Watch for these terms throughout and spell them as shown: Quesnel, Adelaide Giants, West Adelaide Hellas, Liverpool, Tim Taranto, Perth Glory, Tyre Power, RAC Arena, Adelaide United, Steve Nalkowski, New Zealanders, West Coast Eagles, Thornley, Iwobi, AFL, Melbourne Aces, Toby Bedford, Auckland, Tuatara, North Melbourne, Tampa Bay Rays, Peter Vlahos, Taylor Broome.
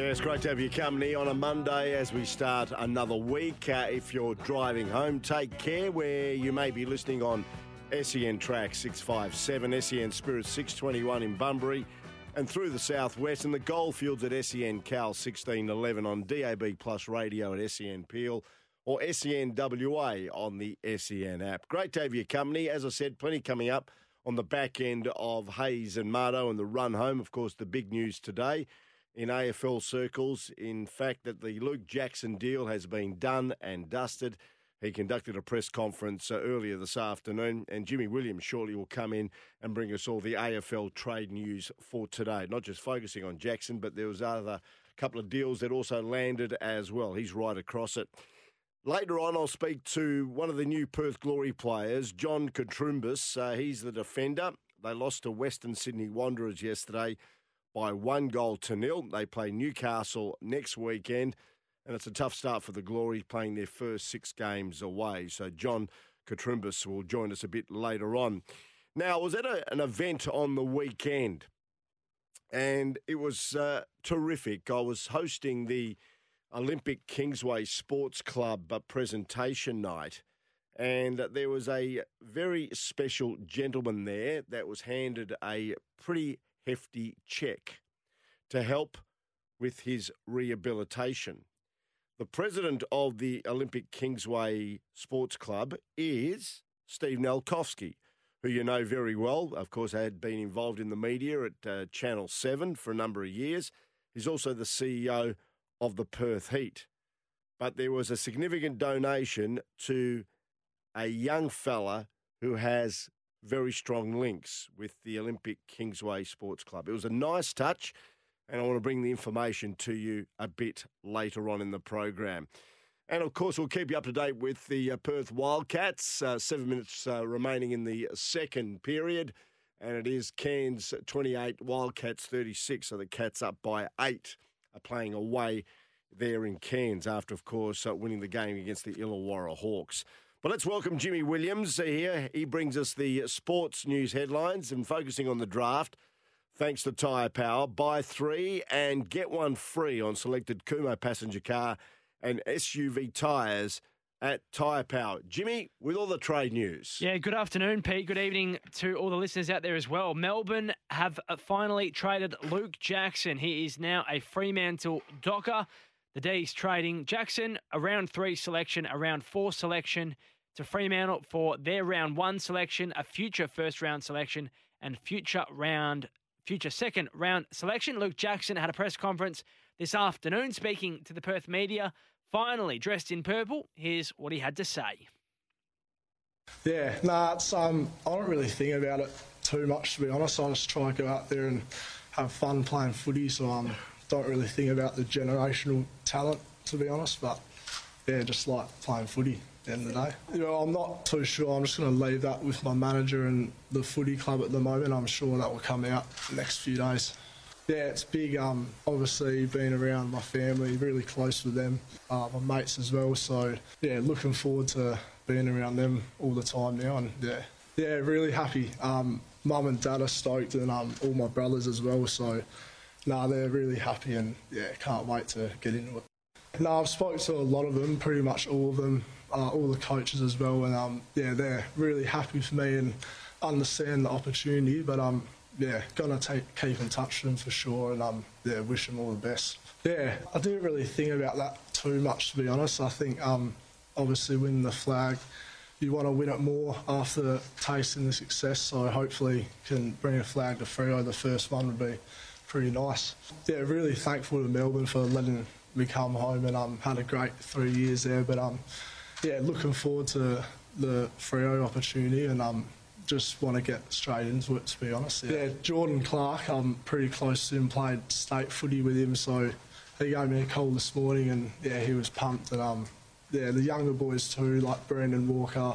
It's great to have you company on a Monday as we start another week. If you're driving home, take care where you may be listening on SEN Track 657, SEN Spirit 621 in Bunbury, and through the southwest and the goldfields at SEN Cal 1611 on DAB Plus Radio at SEN Peel or SENWA on the SEN app. Great to have you company. As I said, plenty coming up on the back end of Hayes and Mardo and the run home. Of course, the big news today in AFL circles, in fact, that the Luke Jackson deal has been done and dusted. He conducted a press conference earlier this afternoon, and Jimmy Williams shortly will come in and bring us all the AFL trade news for today. Not just focusing on Jackson, but there was other couple of deals that also landed as well. He's right across it. Later on, I'll speak to one of the new Perth Glory players, John Katrumbos. He's the defender. They lost to Western Sydney Wanderers yesterday by 1-0. They play Newcastle next weekend, and it's a tough start for the Glory, playing their first 6 games away. So John Katrumbos will join us a bit later on. Now, I was at an event on the weekend, and it was terrific. I was hosting the Olympic Kingsway Sports Club presentation night, and there was a very special gentleman there that was handed a pretty hefty check to help with his rehabilitation. The president of the Olympic Kingsway Sports Club is Steve Nalkowski, who you know very well. Of course, had been involved in the media at Channel 7 for a number of years. He's also the CEO of the Perth Heat. But there was a significant donation to a young fella who has very strong links with the Olympic Kingsway Sports Club. It was a nice touch, and I want to bring the information to you a bit later on in the program. And, of course, we'll keep you up to date with the Perth Wildcats. 7 minutes remaining in the second period, and it is Cairns 28, Wildcats 36, so the Cats up by 8, are playing away there in Cairns after, of course, winning the game against the Illawarra Hawks. Well, let's welcome Jimmy Williams here. He brings us the sports news headlines and focusing on the draft. Thanks to Tyre Power, buy 3 and get 1 free on selected Kumo passenger car and SUV tyres at Tyre Power. Jimmy, with all the trade news. Yeah, good afternoon, Pete. Good evening to all the listeners out there as well. Melbourne have finally traded Luke Jackson. He is now a Fremantle Docker. The D's trading Jackson, a round 3 selection, a round 4 selection to Fremantle for their round 1 selection, a future first round selection and future second round selection. Luke Jackson had a press conference this afternoon speaking to the Perth media. Finally dressed in purple, here's what he had to say. Yeah, I don't really think about it too much, to be honest. I just try and go out there and have fun playing footy, so don't really think about the generational talent, to be honest, but yeah, just like playing footy at the end of the day. You know, I'm not too sure. I'm just going to leave that with my manager and the footy club at the moment. I'm sure that will come out the next few days. Yeah, it's big. Obviously, being around my family, really close with them, my mates as well. So, yeah, looking forward to being around them all the time now. And yeah, really happy. Mum and Dad are stoked, and all my brothers as well. So, they're really happy and, yeah, can't wait to get into it. I've spoken to a lot of them, pretty much all of them, all the coaches as well, and, they're really happy for me and understand the opportunity, but, going to keep in touch with them for sure and, wish them all the best. Yeah, I didn't really think about that too much, to be honest. I think, obviously, winning the flag, you want to win it more after tasting the success, so hopefully can bring a flag to Freo. The first one would be pretty nice. Yeah, really thankful to Melbourne for letting me come home and had a great 3 years there. But, looking forward to the Freo opportunity and, just want to get straight into it, to be honest. Yeah, Jordan Clark, I'm pretty close to him, played state footy with him, so he gave me a call this morning and, yeah, he was pumped. And, yeah, the younger boys too, like Brandon Walker,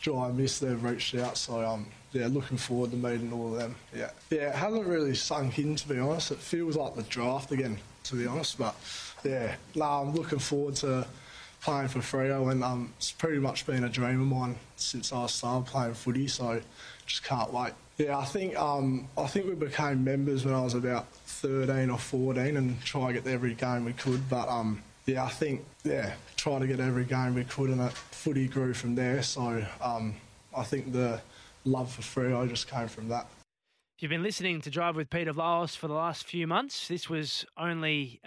Jai Miss, they've reached out, so, yeah, looking forward to meeting all of them, yeah. Yeah, it hasn't really sunk in, to be honest. It feels like the draft again, to be honest, but, yeah, no, I'm looking forward to playing for Freo, and it's pretty much been a dream of mine since I started playing footy, so just can't wait. Yeah, I think we became members when I was about 13 or 14 and try to get every game we could, but, yeah, I think, yeah, try to get every game we could, and that footy grew from there, so I think the love for Freo just came from that. If you've been listening to Drive with Peter Vlahos for the last few months, this was only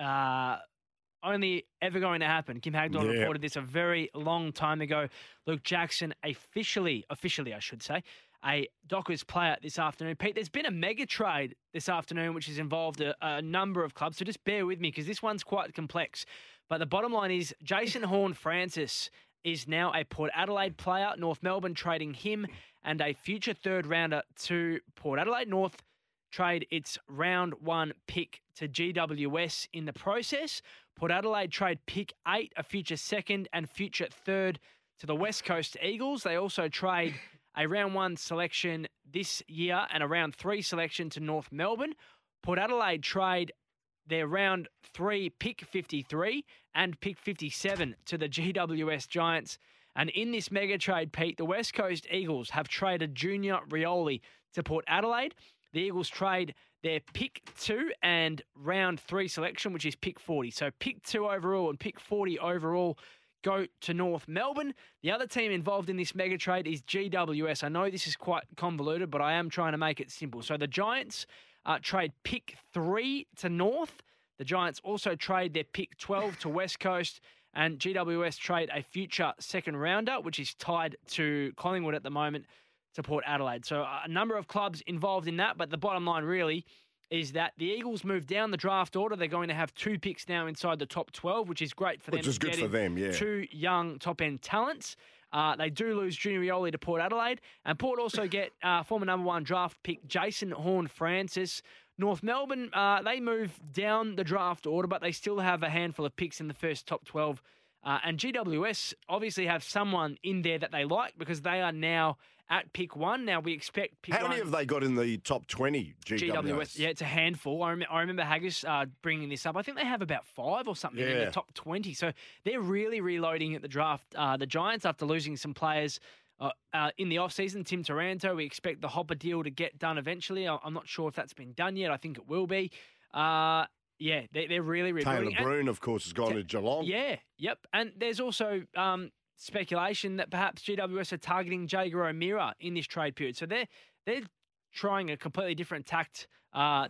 ever going to happen. Kim Hagdorn reported this a very long time ago. Luke Jackson, officially, I should say, a Dockers player this afternoon. Pete, there's been a mega trade this afternoon which has involved a number of clubs, so just bear with me because this one's quite complex. But the bottom line is Jason Horne-Francis is now a Port Adelaide player, North Melbourne trading him and a future third-rounder to Port Adelaide. North trade its round one pick to GWS in the process. Port Adelaide trade pick 8, a future second and future third to the West Coast Eagles. They also trade a round one selection this year and a round 3 selection to North Melbourne. Port Adelaide trade their round 3 pick 53 and pick 57 to the GWS Giants. And in this mega trade, Pete, the West Coast Eagles have traded Junior Rioli to Port Adelaide. The Eagles trade their pick 2 and round 3 selection, which is pick 40. So pick 2 overall and pick 40 overall go to North Melbourne. The other team involved in this mega trade is GWS. I know this is quite convoluted, but I am trying to make it simple. So the Giants trade pick 3 to North. The Giants also trade their pick 12 to West Coast. And GWS trade a future second rounder, which is tied to Collingwood at the moment, to Port Adelaide. So a number of clubs involved in that, but the bottom line really is that the Eagles move down the draft order. They're going to have 2 picks now inside the top 12, which is great for them. Which is good for them, yeah. 2 young top-end talents. They do lose Junior Rioli to Port Adelaide, and Port also get former number 1 draft pick Jason Horne-Francis. North Melbourne, they move down the draft order, but they still have a handful of picks in the first top 12. And GWS obviously have someone in there that they like because they are now at pick 1. Now, we expect pick 1. How many have they got in the top 20, GWS? Yeah, it's a handful. I remember Haggis bringing this up. I think they have about 5 or something in the top 20. So they're really reloading at the draft. The Giants, after losing some players in the off-season, Tim Taranto, we expect the Hopper deal to get done eventually. I'm not sure if that's been done yet. I think it will be. Yeah, they're really rebuilding. Taylor Broome, of course, has gone to Geelong. Yeah, yep. And there's also speculation that perhaps GWS are targeting Jager O'Meara in this trade period. So they're trying a completely different tact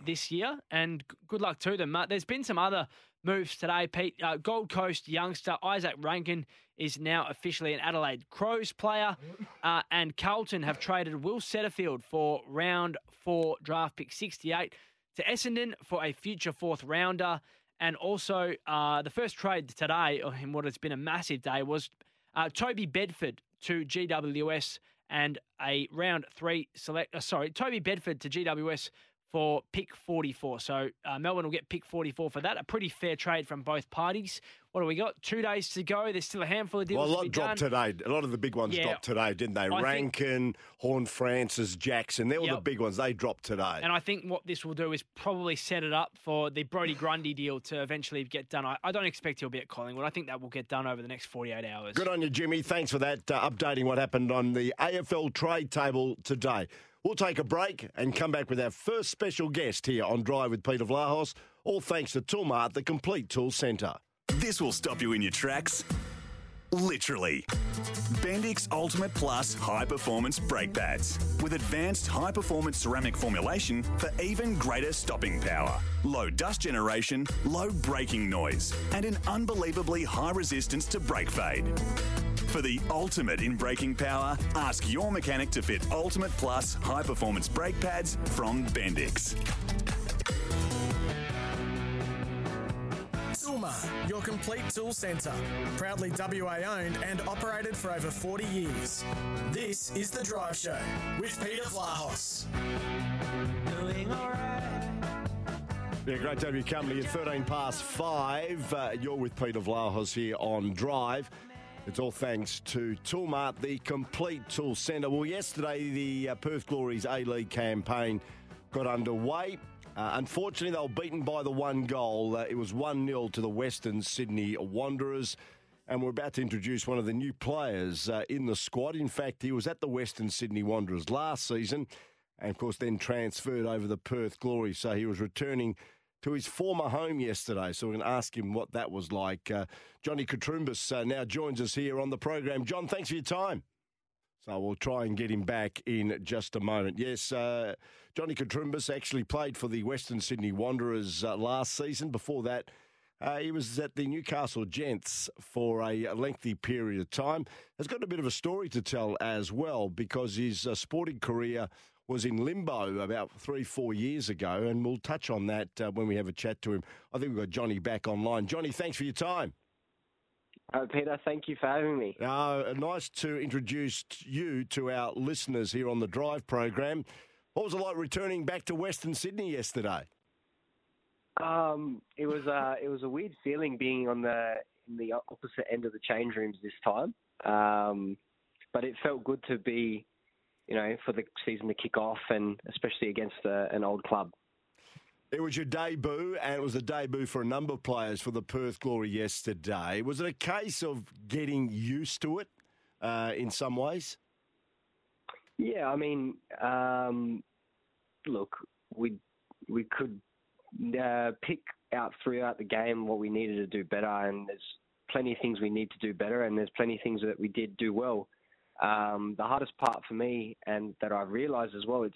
this year, and good luck to them. There's been some other moves today, Pete. Gold Coast youngster Isaac Rankin is now officially an Adelaide Crows player, and Carlton have traded Will Setterfield for round 4 draft pick 68. To Essendon for a future fourth rounder. And also the first trade today, in what has been a massive day, was Toby Bedford to GWS and a round 3 select. Toby Bedford to GWS for pick 44. So Melbourne will get pick 44 for that. A pretty fair trade from both parties. What do we got? 2 days to go. There's still a handful of deals. Well, a lot dropped today. A lot of the big ones dropped today, didn't they? Rankin, Horne-Francis, Jackson. They're all the big ones. They dropped today. And I think what this will do is probably set it up for the Brodie Grundy deal to eventually get done. I don't expect he'll be at Collingwood. I think that will get done over the next 48 hours. Good on you, Jimmy. Thanks for that, updating what happened on the AFL trade table today. We'll take a break and come back with our first special guest here on Drive with Peter Vlahos, all thanks to Toolmart, the complete tool centre. This will stop you in your tracks, literally. Bendix Ultimate Plus high-performance brake pads with advanced high-performance ceramic formulation for even greater stopping power, low dust generation, low braking noise, and an unbelievably high resistance to brake fade. For the ultimate in braking power, ask your mechanic to fit Ultimate Plus high-performance brake pads from Bendix. Toolmart, your complete tool centre. Proudly WA owned and operated for over 40 years. This is The Drive Show with Peter Vlahos. Doing all right. Yeah, great to have you company at 5:13. You're with Peter Vlahos here on Drive. It's all thanks to Toolmart, the complete tool centre. Well, yesterday the Perth Glory's A-League campaign got underway. Unfortunately, they were beaten by the one goal. It was 1-0 to the Western Sydney Wanderers. And we're about to introduce one of the new players in the squad. In fact, he was at the Western Sydney Wanderers last season and, of course, then transferred over the Perth Glory. So he was returning to his former home yesterday. So we're going to ask him what that was like. Johnny Katrumbos now joins us here on the program. John, thanks for your time. So we'll try and get him back in just a moment. Yes, Johnny Katrumbos actually played for the Western Sydney Wanderers last season. Before that, he was at the Newcastle Jets for a lengthy period of time. Has got a bit of a story to tell as well, because his sporting career was in limbo about 3-4 years ago, and we'll touch on that when we have a chat to him. I think we've got Johnny back online. Johnny, thanks for your time. Peter, thank you for having me. Nice to introduce you to our listeners here on the Drive program. What was it like returning back to Western Sydney yesterday? It was a weird feeling being on in the opposite end of the change rooms this time, but it felt good to be, you know, for the season to kick off, and especially against an old club. It was your debut, and it was a debut for a number of players for the Perth Glory yesterday. Was it a case of getting used to it in some ways? Yeah, I mean, look, we could pick out throughout the game what we needed to do better, and there's plenty of things we need to do better, and there's plenty of things that we did do well. The hardest part for me, and that I've realised as well, it's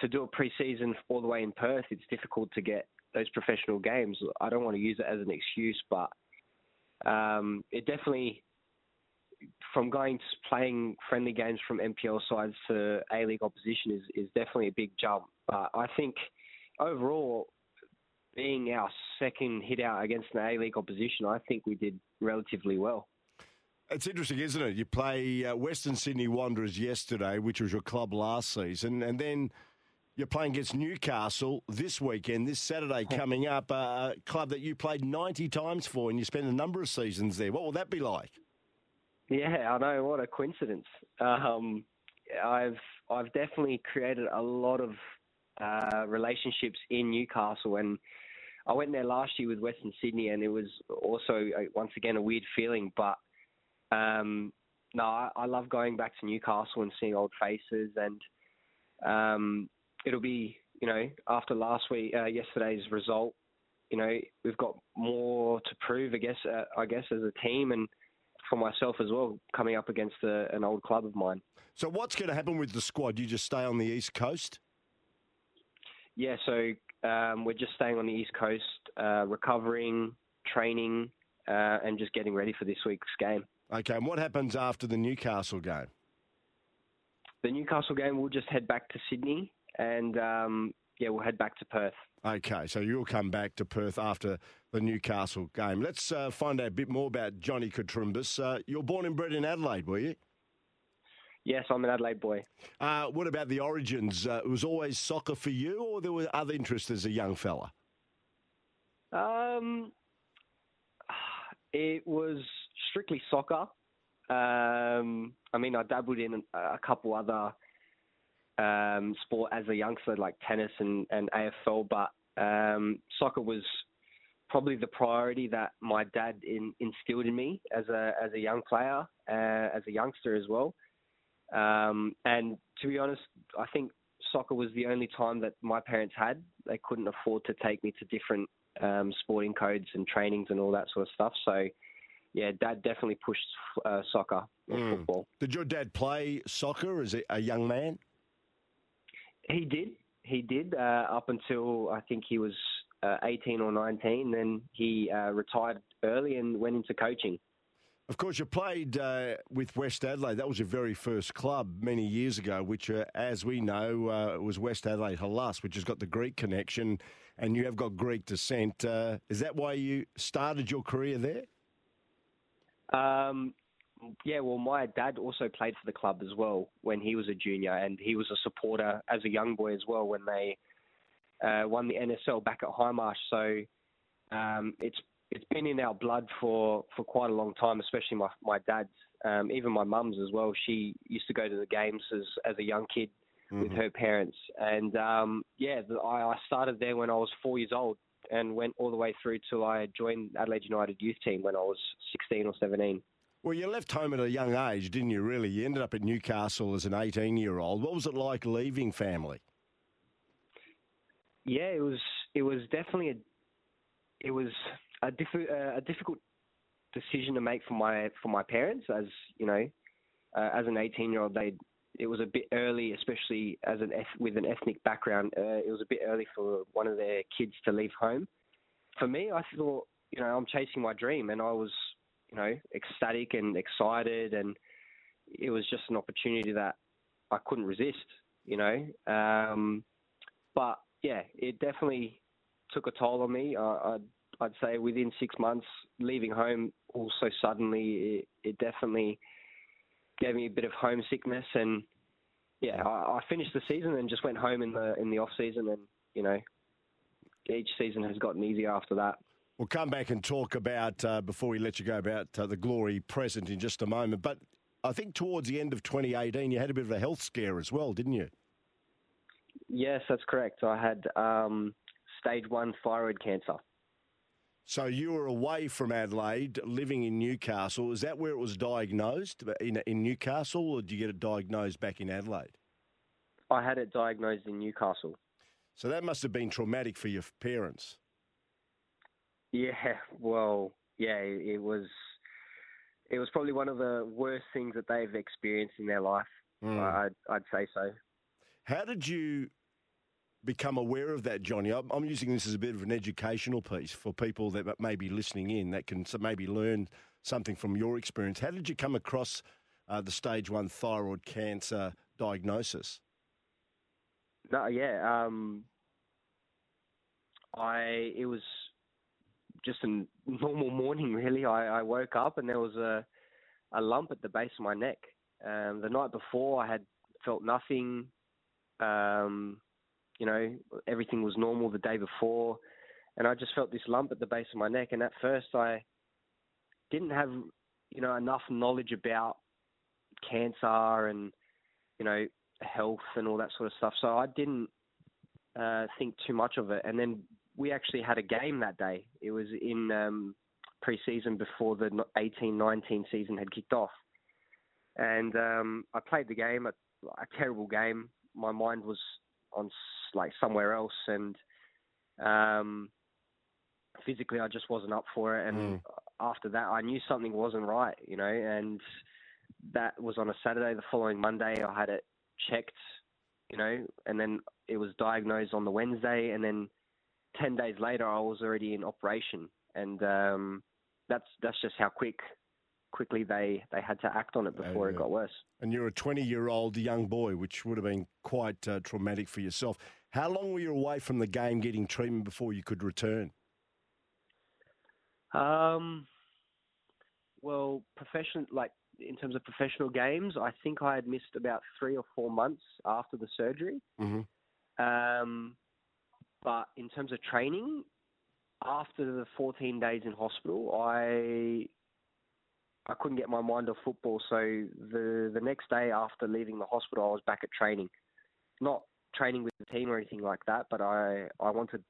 to do a pre-season all the way in Perth. It's difficult to get those professional games. I don't want to use it as an excuse, but it definitely, from going to playing friendly games from NPL sides to A-League opposition is definitely a big jump. But I think overall, being our second hit out against an A-League opposition, I think we did relatively well. It's interesting, isn't it? You play Western Sydney Wanderers yesterday, which was your club last season, and then you're playing against Newcastle this weekend, this Saturday coming up, a club that you played 90 times for and you spent a number of seasons there. What will that be like? Yeah, I know. What a coincidence. I've definitely created a lot of relationships in Newcastle, and I went there last year with Western Sydney, and it was also, once again, a weird feeling, but I love going back to Newcastle and seeing old faces, and it'll be, you know, after yesterday's result, you know, we've got more to prove, I guess as a team, and for myself as well, coming up against an old club of mine. So what's going to happen with the squad? You just stay on the East Coast? Yeah, so we're just staying on the East Coast, recovering, training, and just getting ready for this week's game. Okay, and what happens after the Newcastle game? The Newcastle game, we'll just head back to Sydney, and, we'll head back to Perth. Okay, so you'll come back to Perth after the Newcastle game. Let's find out a bit more about Johnny Katrumbos. You're born and bred in Adelaide, were you? Yes, I'm an Adelaide boy. What about the origins? It was always soccer for you, or there were other interests as a young fella? It was strictly soccer. I dabbled in a couple other sport as a youngster, like tennis and AFL, but soccer was probably the priority that my dad instilled in me as a young player, as a youngster as well. And to be honest, I think soccer was the only time that my parents had. They couldn't afford to take me to different sporting codes and trainings and all that sort of stuff. So, yeah, Dad definitely pushed soccer and football. Did your dad play soccer as a young man? He did up until I think he was 18 or 19. Then he retired early and went into coaching. Of course, you played with West Adelaide. That was your very first club many years ago, which, as we know, was West Adelaide Hellas, which has got the Greek connection, and you have got Greek descent. Is that why you started your career there? Yeah, well, my dad also played for the club as well when he was a junior, and he was a supporter as a young boy as well when they won the NSL back at Hindmarsh. So it's been in our blood for quite a long time, especially my dad's, even my mum's as well. She used to go to the games as a young kid with her parents. And, I started there when I was 4 years old and went all the way through till I joined Adelaide United youth team when I was 16 or 17. Well, you left home at a young age, didn't you, really? You ended up at Newcastle as an 18-year-old. What was it like leaving family? Yeah, it was definitely a difficult decision to make for my parents, as you know, as an 18-year-old, it was a bit early, especially as with an ethnic background. It was a bit early for one of their kids to leave home. For me, I thought, you know, I'm chasing my dream, and I was, you know, ecstatic and excited, and it was just an opportunity that I couldn't resist, you know. But yeah, it definitely took a toll on me. I'd say within 6 months, leaving home all so suddenly, it definitely gave me a bit of homesickness. And yeah, I finished the season and just went home in the off season. And you know, each season has gotten easier after that. We'll come back and talk about before we let you go about the Glory present in just a moment. But I think towards the end of 2018, you had a bit of a health scare as well, didn't you? Yes, that's correct. I had stage 1 thyroid cancer. So you were away from Adelaide, living in Newcastle. Is that where it was diagnosed, in Newcastle, or did you get it diagnosed back in Adelaide? I had it diagnosed in Newcastle. So that must have been traumatic for your parents. Yeah, well, yeah, it was probably one of the worst things that they've experienced in their life. Mm. I'd say so. How did you become aware of that, Johnny? I'm using this as a bit of an educational piece for people that may be listening in that can maybe learn something from your experience. How did you come across the stage 1 thyroid cancer diagnosis? No, yeah, it was just a normal morning, really. I woke up and there was a lump at the base of my neck. The night before, I had felt nothing. You know, everything was normal the day before, and I just felt this lump at the base of my neck. And at first, I didn't have, you know, enough knowledge about cancer and, you know, health and all that sort of stuff. So I didn't think too much of it. And then we actually had a game that day. It was in pre-season before the 18-19 season had kicked off, and I played the game, a terrible game. My mind was on like somewhere else, and physically I just wasn't up for it. And after that, I knew something wasn't right, you know. And that was on a Saturday. The following Monday, I had it checked, you know, and then it was diagnosed on the Wednesday. And then 10 days later, I was already in operation. And that's just how quickly they had to act on it before it got worse. And you're a 20-year-old young boy, which would have been quite traumatic for yourself. How long were you away from the game getting treatment before you could return? Well, in terms of professional games, I think I had missed about 3 or 4 months after the surgery. Mm-hmm. But in terms of training, after the 14 days in hospital, I couldn't get my mind off football, so the next day after leaving the hospital, I was back at training. Not training with the team or anything like that, but I wanted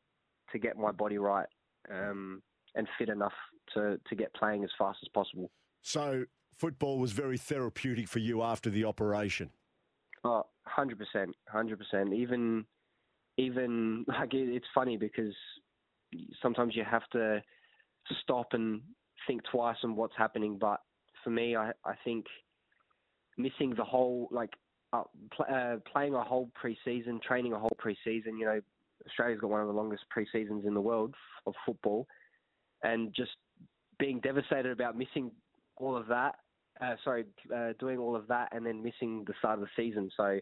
to get my body right and fit enough to get playing as fast as possible. So football was very therapeutic for you after the operation? Oh, 100%, 100%. Even like it's funny because sometimes you have to stop and think twice on what's happening. But for me, I think missing the whole, playing a whole pre-season, training a whole pre-season, you know, Australia's got one of the longest pre-seasons in the world of football, and just being devastated about missing all of that. Doing all of that and then missing the start of the season. So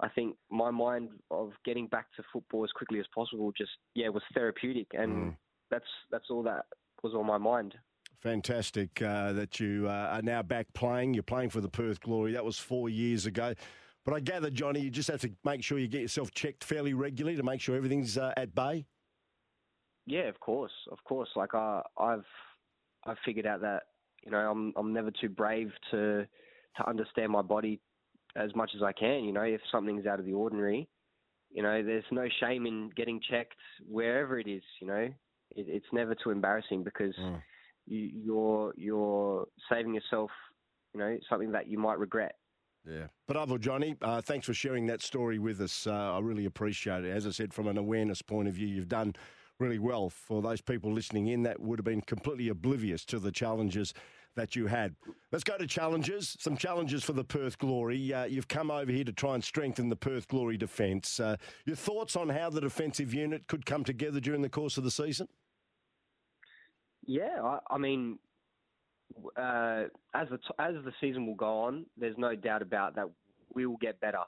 I think my mind of getting back to football as quickly as possible just, was therapeutic. And that's all that was on my mind. Fantastic that you are now back playing. You're playing for the Perth Glory. That was 4 years ago. But I gather, Johnny, you just have to make sure you get yourself checked fairly regularly to make sure everything's at bay? Yeah, of course. Like I've figured out that, I'm never too brave to understand my body as much as I can. If something's out of the ordinary, there's no shame in getting checked wherever it is. It's never too embarrassing because you're saving yourself, something that you might regret. Yeah. But other Johnny, thanks for sharing that story with us. I really appreciate it. As I said, from an awareness point of view, you've done really well. For those people listening in, that would have been completely oblivious to the challenges that you had. Let's go to challenges. Some challenges for the Perth Glory. You've come over here to try and strengthen the Perth Glory defence. Your thoughts on how the defensive unit could come together during the course of the season? Yeah, I mean, as the season will go on, there's no doubt about that we will get better.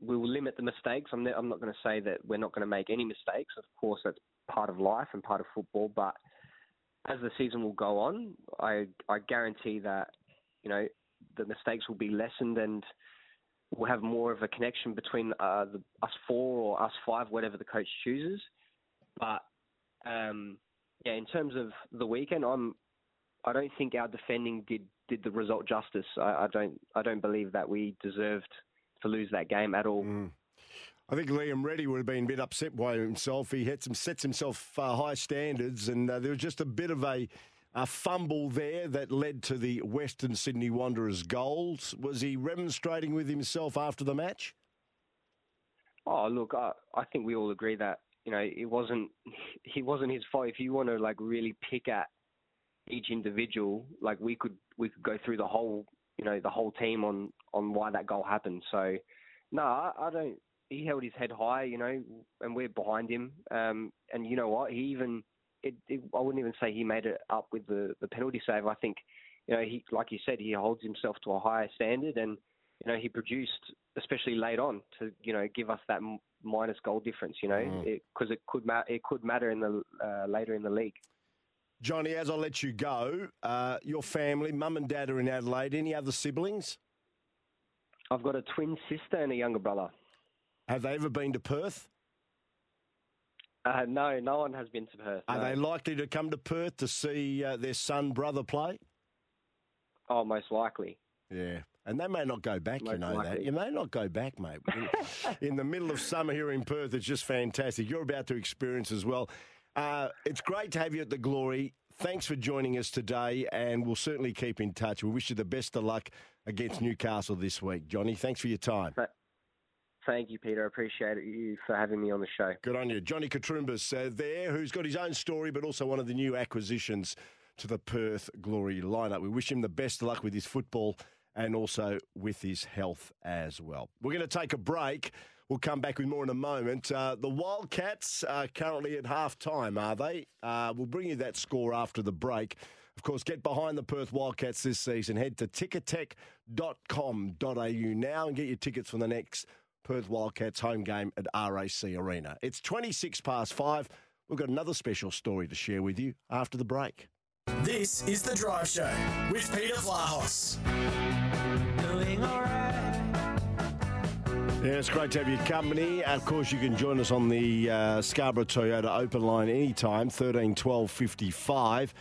We will limit the mistakes. I'm not going to say that we're not going to make any mistakes. Of course, that's part of life and part of football. But as the season will go on, I guarantee that, the mistakes will be lessened and we'll have more of a connection between us four or us five, whatever the coach chooses. But in terms of the weekend, I don't think our defending did the result justice. I don't believe that we deserved to lose that game at all. I think Liam Reddy would have been a bit upset by himself. He had sets himself high standards, and there was just a bit of a fumble there that led to the Western Sydney Wanderers' goals. Was he remonstrating with himself after the match? Oh, look, I think we all agree that it wasn't his fault. If you want to really pick at each individual, we could go through the whole team on why that goal happened. So no, I don't. He held his head high, and we're behind him. And you know what? He even I wouldn't even say he made it up with the penalty save. I think he, like you said, he holds himself to a higher standard, and he produced, especially late on, to give us that minus goal difference, because it could matter in the later in the league. Johnny, as I let you go, your family, mum and dad are in Adelaide. Any other siblings? I've got a twin sister and a younger brother. Have they ever been to Perth? No, no one has been to Perth. Are they likely to come to Perth to see their son, brother play? Oh, most likely. Yeah. And they may not go back, that. You may not go back, mate. In the middle of summer here in Perth, it's just fantastic. You're about to experience as well. It's great to have you at the Glory. Thanks for joining us today, and we'll certainly keep in touch. We wish you the best of luck against Newcastle this week. Johnny, thanks for your time. Thank you, Peter. I appreciate you for having me on the show. Good on you. Johnny Katrumbos there, who's got his own story, but also one of the new acquisitions to the Perth Glory lineup. We wish him the best of luck with his football and also with his health as well. We're going to take a break. We'll come back with more in a moment. The Wildcats are currently at half-time, are they? We'll bring you that score after the break. Of course, get behind the Perth Wildcats this season. Head to ticketek.com.au now and get your tickets for the next Perth Wildcats home game at RAC Arena. It's 26 past five. We've got another special story to share with you after the break. This is The Drive Show with Peter Vlahos. Doing all right. Yeah, it's great to have your company. Of course, you can join us on the Scarborough Toyota open line anytime, 13 12 55.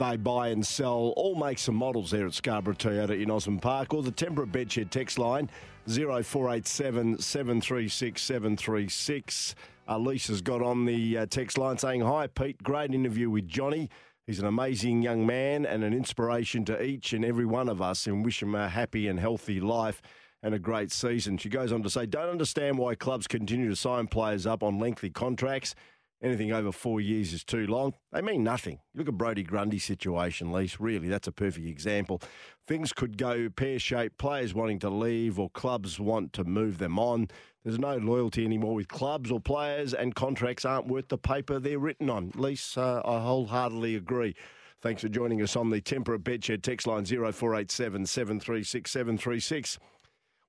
They buy and sell all makes and models there at Scarborough Toyota in Osmond Park, or the Temperate Bedshed text line, 0487 736 736. Lisa's got on the text line saying, "Hi, Pete, great interview with Johnny. He's an amazing young man and an inspiration to each and every one of us, and wish him a happy and healthy life and a great season." She goes on to say, "Don't understand why clubs continue to sign players up on lengthy contracts. Anything over 4 years is too long. They mean nothing." Look at Brodie Grundy's situation, Lise. Really, that's a perfect example. Things could go pear-shaped, players wanting to leave or clubs want to move them on. There's no loyalty anymore with clubs or players, and contracts aren't worth the paper they're written on. Lise, I wholeheartedly agree. Thanks for joining us on the Temperate Bedshed text line 0487 736 736.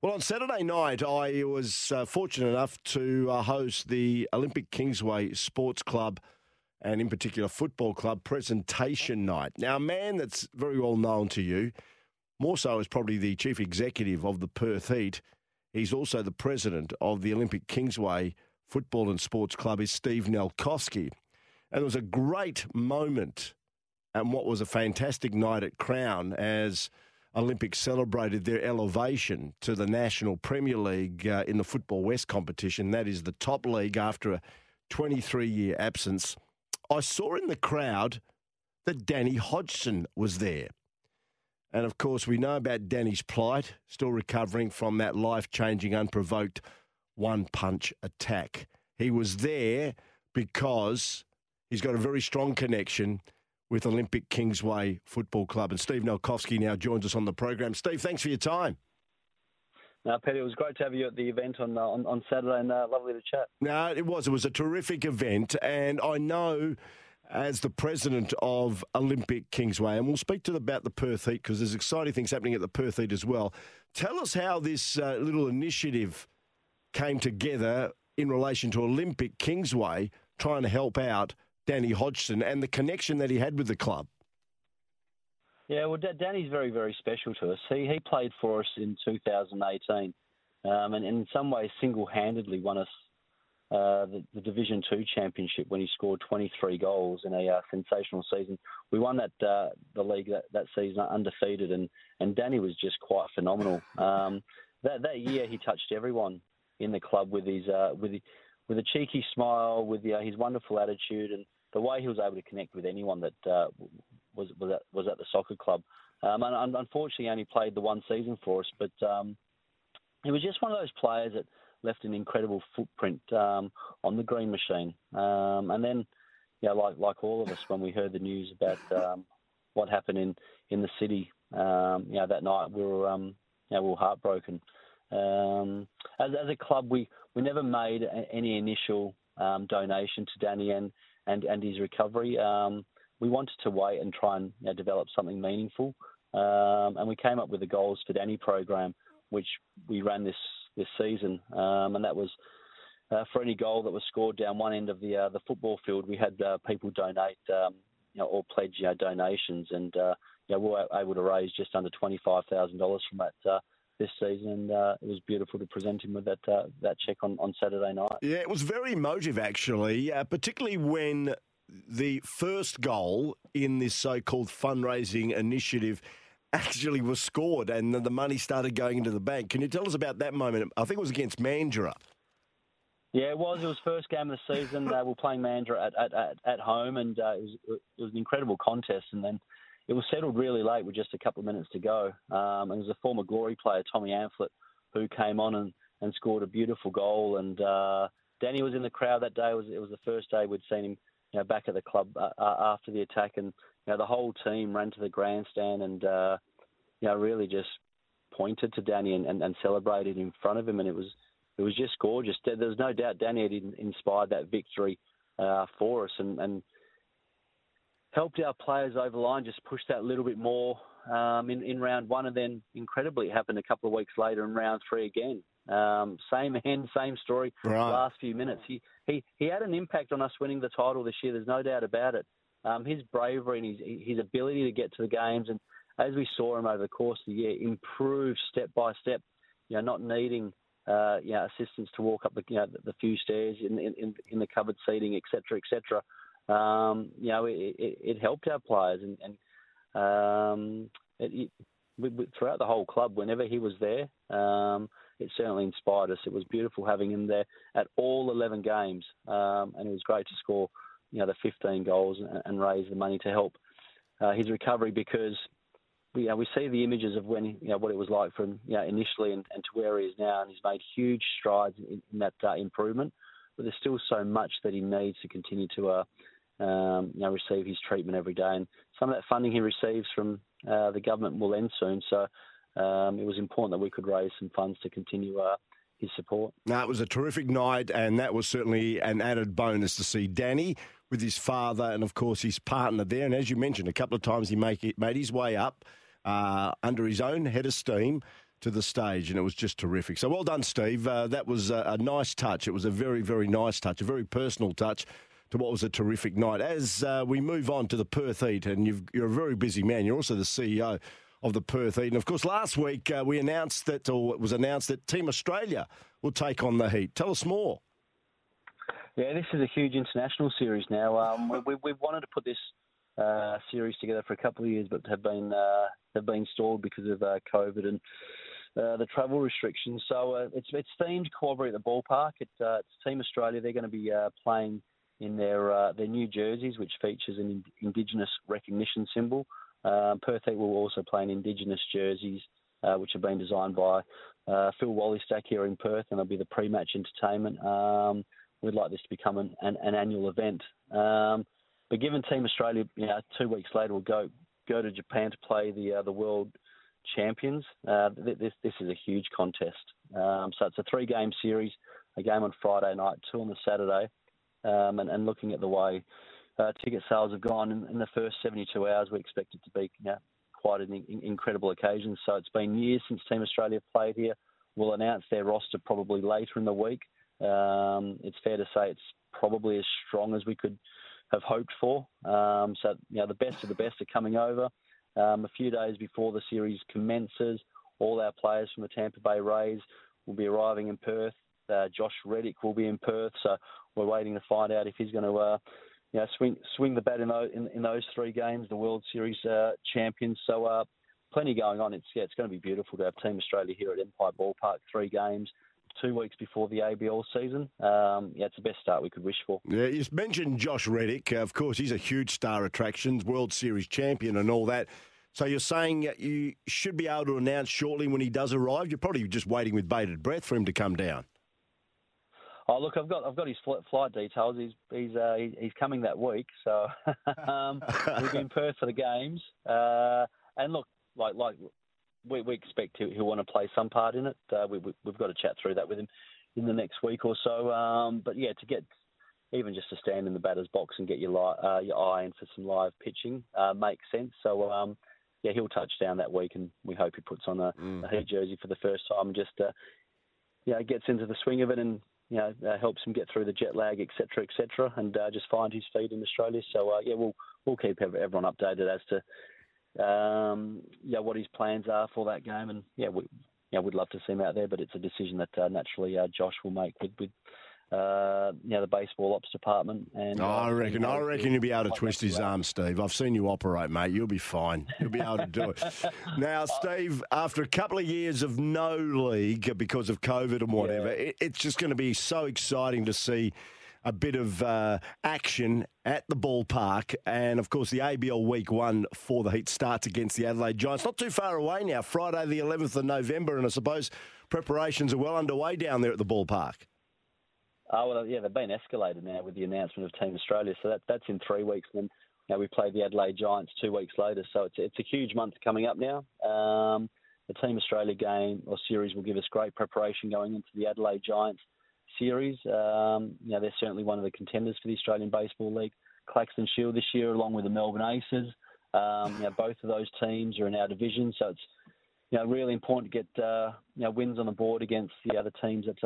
Well, on Saturday night, I was fortunate enough to host the Olympic Kingsway Sports Club, and in particular football club, presentation night. Now, a man that's very well known to you, more so as probably the chief executive of the Perth Heat, he's also the president of the Olympic Kingsway Football and Sports Club, is Steve Nalkowski. And it was a great moment and what was a fantastic night at Crown as Olympics celebrated their elevation to the National Premier League in the Football West competition. That is the top league after a 23-year absence. I saw in the crowd that Danny Hodgson was there. And, of course, we know about Danny's plight, still recovering from that life-changing, unprovoked one-punch attack. He was there because he's got a very strong connection with Olympic Kingsway Football Club. And Steve Nalkowski now joins us on the program. Steve, thanks for your time. No, Peter, it was great to have you at the event on Saturday, and lovely to chat. No, it was. It was a terrific event, and I know as the president of Olympic Kingsway, and we'll speak to them about the Perth Heat because there's exciting things happening at the Perth Heat as well. Tell us how this little initiative came together in relation to Olympic Kingsway trying to help out Danny Hodgson and the connection that he had with the club. Yeah, well, Danny's very, very special to us. He played for us in 2018 and in some ways single-handedly won us the Division II Championship when he scored 23 goals in a sensational season. We won that the league that season undefeated, and Danny was just quite phenomenal. That year he touched everyone in the club with his with a cheeky smile, with his wonderful attitude, and the way he was able to connect with anyone that was at the soccer club. And unfortunately, he only played the one season for us, but he was just one of those players that left an incredible footprint on the green machine. And then, like all of us, when we heard the news about what happened in the city, that night we were heartbroken. As a club, we never made any initial donation to Danny and his recovery. We wanted to wait and try and develop something meaningful, and we came up with the Goals for Danny program, which we ran this season, and that was for any goal that was scored down one end of the football field. We had people donate, or pledge donations, and we were able to raise just under $25,000 from that this season, and it was beautiful to present him with that cheque on Saturday night. Yeah, it was very emotive, actually, particularly when the first goal in this so-called fundraising initiative actually was scored and the money started going into the bank. Can you tell us about that moment? I think it was against Mandurah. Yeah, it was. It was first game of the season. They were playing Mandurah at home, and it was an incredible contest, and then it was settled really late with just a couple of minutes to go. And it was a former Glory player, Tommy Amphlett, who came on and scored a beautiful goal. And Danny was in the crowd that day. It was the first day we'd seen him back at the club after the attack. And the whole team ran to the grandstand and really just pointed to Danny and celebrated in front of him. And it was just gorgeous. There's no doubt Danny had inspired that victory for us. And helped our players over the line, just push that little bit more in round one, and then incredibly it happened a couple of weeks later in round three again. Same end, same story, right. The last few minutes. He had an impact on us winning the title this year, there's no doubt about it. His bravery and his ability to get to the games, and as we saw him over the course of the year, improve step by step, not needing assistance to walk up the few stairs in the covered seating, et cetera, et cetera. It helped our players, and throughout the whole club, whenever he was there, it certainly inspired us. It was beautiful having him there at all 11 games, and it was great to score, the 15 goals and raise the money to help his recovery, because we see the images of when what it was like from initially and to where he is now, and he's made huge strides in that improvement. But there's still so much that he needs to continue to receive his treatment every day. And some of that funding he receives from the government will end soon. So it was important that we could raise some funds to continue his support. No, it was a terrific night, and that was certainly an added bonus to see Danny with his father and, of course, his partner there. And as you mentioned, a couple of times he made his way up under his own head of steam to the stage, and it was just terrific. So well done, Steve. That was a nice touch. It was a very, very nice touch, a very personal touch to what was a terrific night. As we move on to the Perth Heat, and you're a very busy man. You're also the CEO of the Perth Heat. And, of course, last week it was announced that Team Australia will take on the Heat. Tell us more. Yeah, this is a huge international series now. We've wanted to put this series together for a couple of years, but have been stalled because of COVID and the travel restrictions. So it's themed Corroboree at the ballpark. It's Team Australia. They're going to be playing in their new jerseys, which features an Indigenous recognition symbol. Perth Heat will also play in Indigenous jerseys, which have been designed by Phil Wallystack here in Perth, and there'll be the pre-match entertainment. We'd like this to become an annual event. But given Team Australia, 2 weeks later, will go to Japan to play the world champions, this is a huge contest. So it's a three-game series, a game on Friday night, two on the Saturday, and looking at the way ticket sales have gone in the first 72 hours, we expect it to be quite an incredible occasion. So it's been years since Team Australia played here. We'll announce their roster probably later in the week. It's fair to say it's probably as strong as we could have hoped for. So the best of the best are coming over. A few days before the series commences, all our players from the Tampa Bay Rays will be arriving in Perth. Josh Reddick will be in Perth, so we're waiting to find out if he's going to swing the bat in those three games, the World Series champions. So plenty going on. It's going to be beautiful to have Team Australia here at Empire Ballpark, three games, 2 weeks before the ABL season. It's the best start we could wish for. Yeah, you mentioned Josh Reddick. Of course, he's a huge star attraction, World Series champion and all that. So you're saying you should be able to announce shortly when he does arrive? You're probably just waiting with bated breath for him to come down. Oh, look, I've got his flight details. He's coming that week, so we'll be in Perth for the games. And look, like we expect he'll want to play some part in it. We've got to chat through that with him in the next week or so. But yeah, to get even just to stand in the batter's box and get your eye in for some live pitching makes sense. So he'll touch down that week, and we hope he puts on a Heat jersey for the first time and just gets into the swing of it and. Helps him get through the jet lag, et cetera, and just find his feet in Australia. So, we'll keep everyone updated as to what his plans are for that game. And, we'd love to see him out there, but it's a decision that naturally Josh will make with the baseball ops department. And I reckon you'll be able to twist his arm, Steve. I've seen you operate, mate. You'll be fine. You'll be able to do it. Now, Steve, after a couple of years of no league because of COVID and whatever, it's just going to be so exciting to see a bit of action at the ballpark. And, of course, the ABL Week 1 for the Heat starts against the Adelaide Giants. Not too far away now, Friday the 11th of November, and I suppose preparations are well underway down there at the ballpark. Oh, well, yeah, they've been escalated now with the announcement of Team Australia. So that's in 3 weeks. And then we play the Adelaide Giants 2 weeks later. So it's a huge month coming up now. The Team Australia game or series will give us great preparation going into the Adelaide Giants series. They're certainly one of the contenders for the Australian Baseball League Claxton Shield this year, along with the Melbourne Aces. Both of those teams are in our division. So it's really important to get wins on the board against the other teams that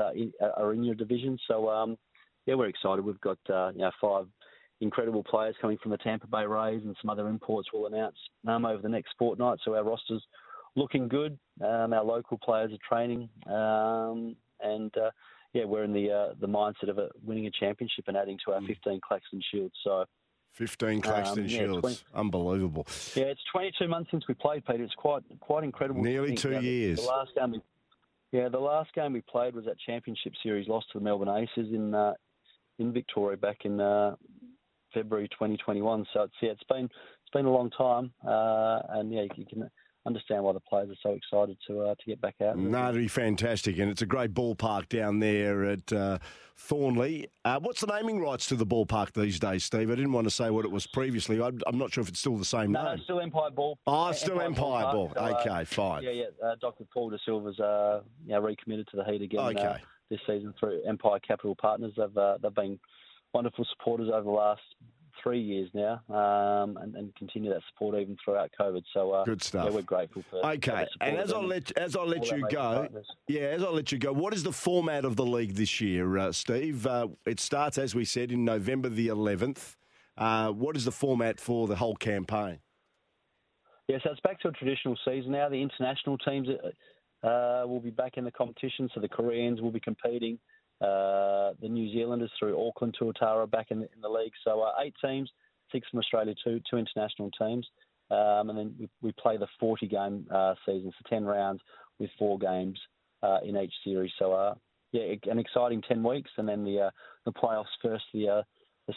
are in your division. So, we're excited. We've got five incredible players coming from the Tampa Bay Rays and some other imports we'll announce over the next fortnight. So our roster's looking good. Our local players are training. We're in the mindset of winning a championship and adding to our 15 Claxton Shields. So 15 Claxton Shields. 20, unbelievable. Yeah, it's 22 months since we played, Peter. It's quite incredible. Nearly 2 years. The last game we played was that championship series loss to the Melbourne Aces in Victoria back in February 2021. So it's been a long time. You can understand why the players are so excited to get back out. No, it'll be fantastic. And it's a great ballpark down there at Thornley. What's the naming rights to the ballpark these days, Steve? I didn't want to say what it was previously. I'm not sure if it's still the same name. No, it's still Empire Ball. Oh, still Empire Ball. Okay, fine. Dr. Paul De Silva's recommitted to the Heat again this season through Empire Capital Partners. They've been wonderful supporters over the last 3 years now, and continue that support even throughout COVID. So good stuff. Yeah, we're grateful for. Okay, for and as I let you go, what is the format of the league this year, Steve? It starts, as we said, in November the 11th. What is the format for the whole campaign? Yeah, so it's back to a traditional season now. The international teams will be back in the competition, so the Koreans will be competing. The New Zealanders through Auckland Tuatara back in the league. So 8 teams, 6 from Australia, two international teams. And then we play the 40-game season, so 10 rounds with 4 games in each series. So, an exciting 10 weeks. And then the playoffs first, the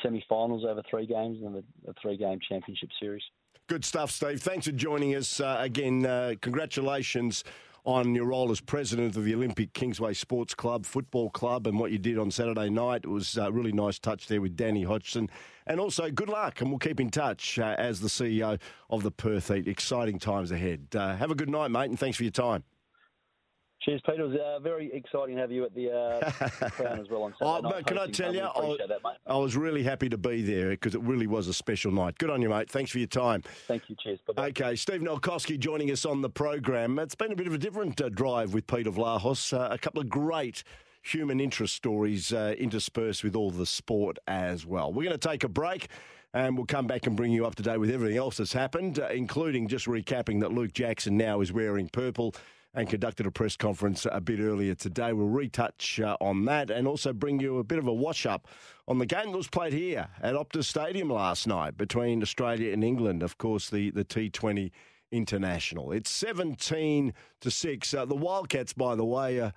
semi-finals over 3 games, and then the 3-game championship series. Good stuff, Steve. Thanks for joining us. Again, congratulations on your role as president of the Olympic Kingsway Sports Club, football club, and what you did on Saturday night. It was a really nice touch there with Danny Hodgson. And also, good luck, and we'll keep in touch as the CEO of the Perth Heat. Exciting times ahead. Have a good night, mate, and thanks for your time. Cheers, Peter. It was very exciting to have you at the Crown as well on Saturday night. Can I tell you, I was really happy to be there because it really was a special night. Good on you, mate. Thanks for your time. Thank you. Cheers. Bye-bye. Okay, Steve Nalkowski joining us on the program. It's been a bit of a different drive with Pete of Lahos. A couple of great human interest stories interspersed with all the sport as well. We're going to take a break. And we'll come back and bring you up to date with everything else that's happened, including just recapping that Luke Jackson now is wearing purple and conducted a press conference a bit earlier today. We'll retouch on that and also bring you a bit of a wash-up on the game that was played here at Optus Stadium last night between Australia and England, of course, the T20 International. It's 17-6. The Wildcats, by the way, are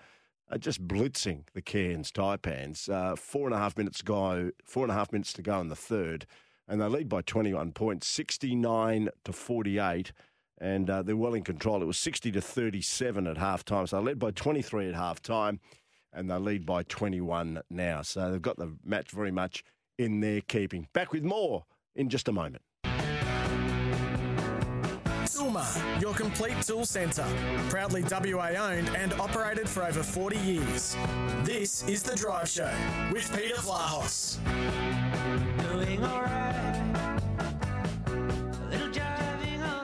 just blitzing the Cairns Taipans. 4.5 minutes to go in the third. And they lead by 21 points, 69-48, and they're well in control. It was 60-37 at halftime, so they led by 23 at halftime, and they lead by 21 now. So they've got the match very much in their keeping. Back with more in just a moment. Toolmart, your complete tool centre. Proudly WA-owned and operated for over 40 years. This is The Drive Show with Peter Vlahos. Doing all right.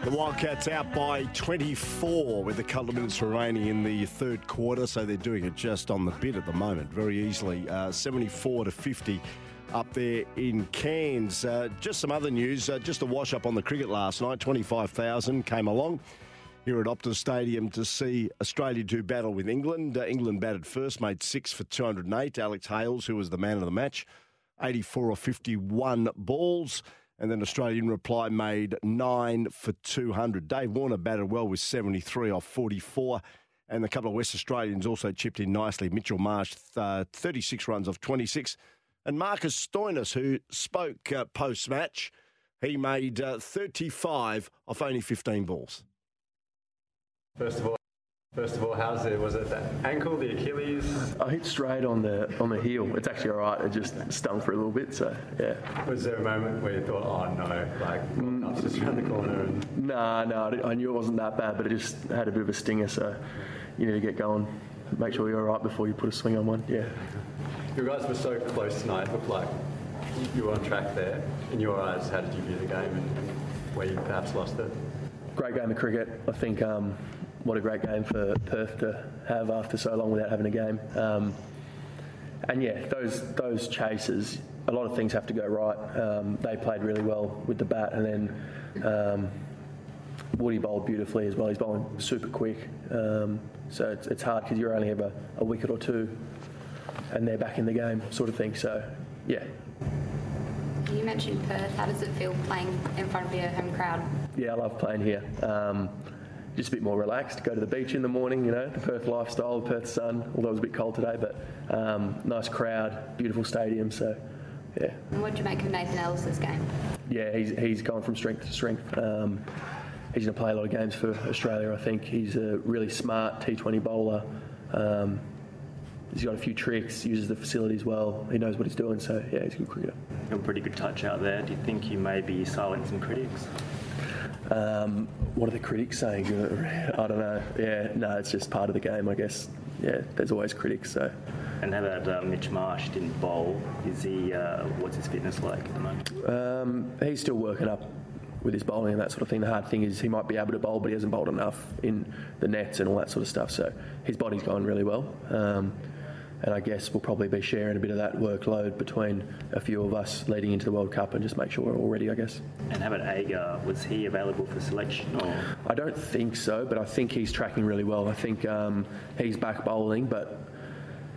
The Wildcats out by 24 with a couple of minutes remaining in the third quarter, so they're doing it just on the bit at the moment, very easily. 74-50 up there in Cairns. Just some other news, just a wash-up on the cricket last night. 25,000 came along here at Optus Stadium to see Australia do battle with England. England batted first, made 6 for 208. Alex Hales, who was the man of the match, 84 or 51 balls. And then Australia in reply made 9 for 200. Dave Warner batted well with 73 off 44. And a couple of West Australians also chipped in nicely. Mitchell Marsh, 36 runs off 26. And Marcus Stoinis, who spoke post-match, he made 35 off only 15 balls. First of all, was it the ankle, the Achilles? I hit straight on the heel. It's actually all right. It just stung for a little bit, so yeah. Was there a moment where you thought, oh no, like I was just around the corner? No, I knew it wasn't that bad, but it just had a bit of a stinger. So you need to get going, make sure you're all right before you put a swing on one. Yeah. You guys were so close tonight. It looked like you were on track there. In your eyes, how did you view the game and where you perhaps lost it? Great game of cricket, I think. What a great game for Perth to have after so long without having a game. And yeah, those chases, a lot of things have to go right. They played really well with the bat, and then Woody bowled beautifully as well. He's bowling super quick. So it's hard because you're only ever a wicket or two and they're back in the game sort of thing. So, yeah. You mentioned Perth. How does it feel playing in front of your home crowd? Yeah, I love playing here. Just a bit more relaxed, go to the beach in the morning, you know, the Perth lifestyle, the Perth sun, although it was a bit cold today, but nice crowd, beautiful stadium, so, yeah. And what did you make of Nathan Ellis' game? Yeah, he's gone from strength to strength. He's going to play a lot of games for Australia, I think. He's a really smart T20 bowler. He's got a few tricks, uses the facilities well, he knows what he's doing, so, yeah, he's a good cricketer. A pretty good touch out there. Do you think you may be silencing critics? What are the critics saying? I don't know. Yeah, no, it's just part of the game, I guess. yeah, there's always critics. So. And how about Mitch Marsh didn't bowl? Is he? What's his fitness like at the moment? He's still working up with his bowling and that sort of thing. The hard thing is he might be able to bowl, but he hasn't bowled enough in the nets and all that sort of stuff. So his body's going really well. And I guess we'll probably be sharing a bit of that workload between a few of us leading into the World Cup and just make sure we're all ready, I guess. And how about Agar? Was he available for selection? Or? I don't think so, but I think he's tracking really well. I think he's back bowling, but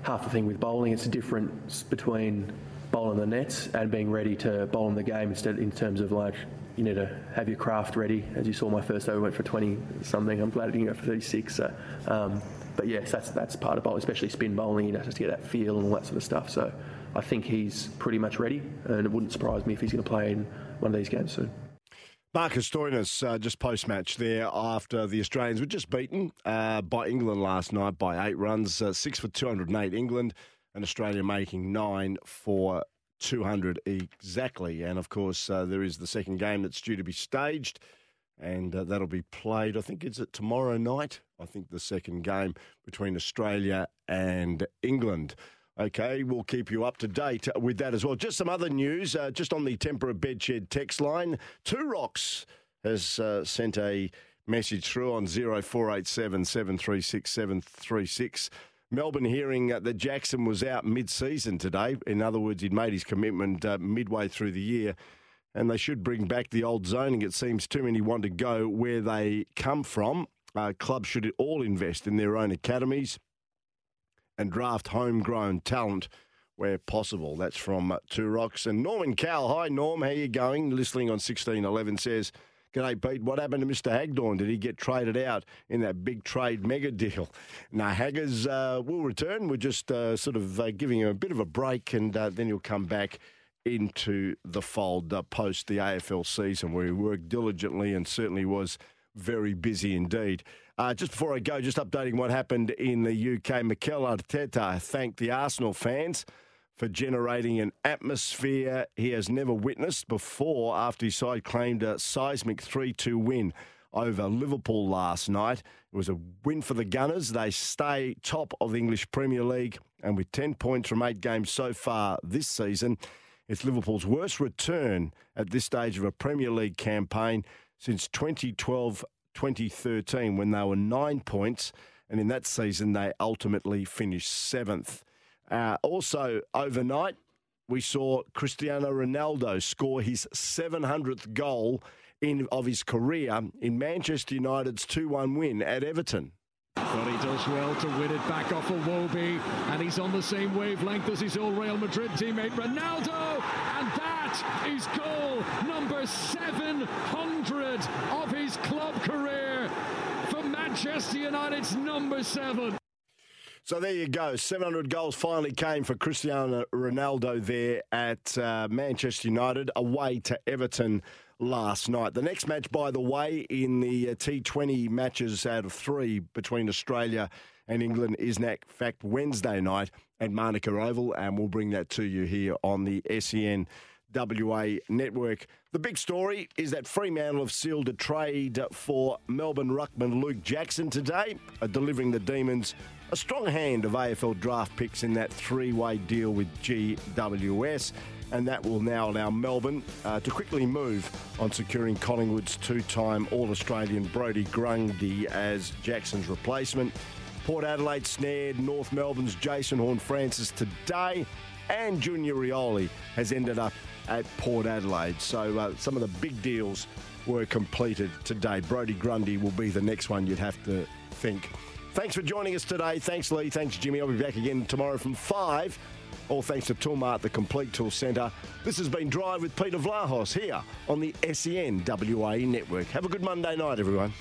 half the thing with bowling, it's a difference between bowling the nets and being ready to bowl in the game instead, in terms of like, you need to have your craft ready. As you saw, my first over went for 20-something. I'm glad it didn't go for 36. So, but yes, that's part of bowling, especially spin bowling. You know, just to get that feel and all that sort of stuff. So I think he's pretty much ready, and it wouldn't surprise me if he's going to play in one of these games soon. Marcus Stoinis, just post-match there after the Australians were just beaten by England last night by 8 runs, 6 for 208 England, and Australia making 9 for 200 exactly. And of course there is the second game that's due to be staged, and that'll be played, I think, is it tomorrow night? I think the second game between Australia and England. Okay, we'll keep you up to date with that as well. Just some other news, just on the Temperate Bedshed text line. Two Rocks has sent a message through on 0487 736 736. Melbourne hearing that Jackson was out mid-season today. In other words, he'd made his commitment midway through the year, and they should bring back the old zoning. It seems too many want to go where they come from. Clubs should all invest in their own academies and draft homegrown talent where possible. That's from Two Rocks. And Norman Cowell, hi Norm, how you going? Listening on 1611 says, "G'day, Pete. What happened to Mr. Hagdorn? Did he get traded out in that big trade mega deal?" Now, Haggers will return. We're just sort of giving him a bit of a break, and then he'll come back into the fold post the AFL season, where he worked diligently and certainly was very busy indeed. Just before I go, just updating what happened in the UK. Mikel Arteta thanked the Arsenal fans for generating an atmosphere he has never witnessed before after his side claimed a seismic 3-2 win over Liverpool last night. It was a win for the Gunners. They stay top of the English Premier League, and with 10 points from 8 games so far this season, it's Liverpool's worst return at this stage of a Premier League campaign since 2012-2013, when they were 9 points, and in that season they ultimately finished 7th. Also, overnight, we saw Cristiano Ronaldo score his 700th goal of his career in Manchester United's 2-1 win at Everton. But he does well to win it back off of Iwobi, and he's on the same wavelength as his old Real Madrid teammate Ronaldo, and that is goal number 700 of his club career for Manchester United's number 7. So there you go. 700 goals finally came for Cristiano Ronaldo there at Manchester United, away to Everton last night. The next match, by the way, in the T20 matches out of 3 between Australia and England is, in fact, Wednesday night at Marnica Oval, and we'll bring that to you here on the SENWA network. The big story is that Fremantle have sealed a trade for Melbourne ruckman Luke Jackson today, delivering the Demons a strong hand of AFL draft picks in that three-way deal with GWS, and that will now allow Melbourne to quickly move on securing Collingwood's two-time All-Australian Brodie Grundy as Jackson's replacement. Port Adelaide snared North Melbourne's Jason Horne-Francis today, and Junior Rioli has ended up at Port Adelaide. So some of the big deals were completed today. Brodie Grundy will be the next one, you'd have to think. Thanks for joining us today. Thanks, Lee. Thanks, Jimmy. I'll be back again tomorrow from 5. All thanks to Toolmart, the Complete Tool Centre. This has been Drive with Peter Vlahos here on the SENWA network. Have a good Monday night, everyone.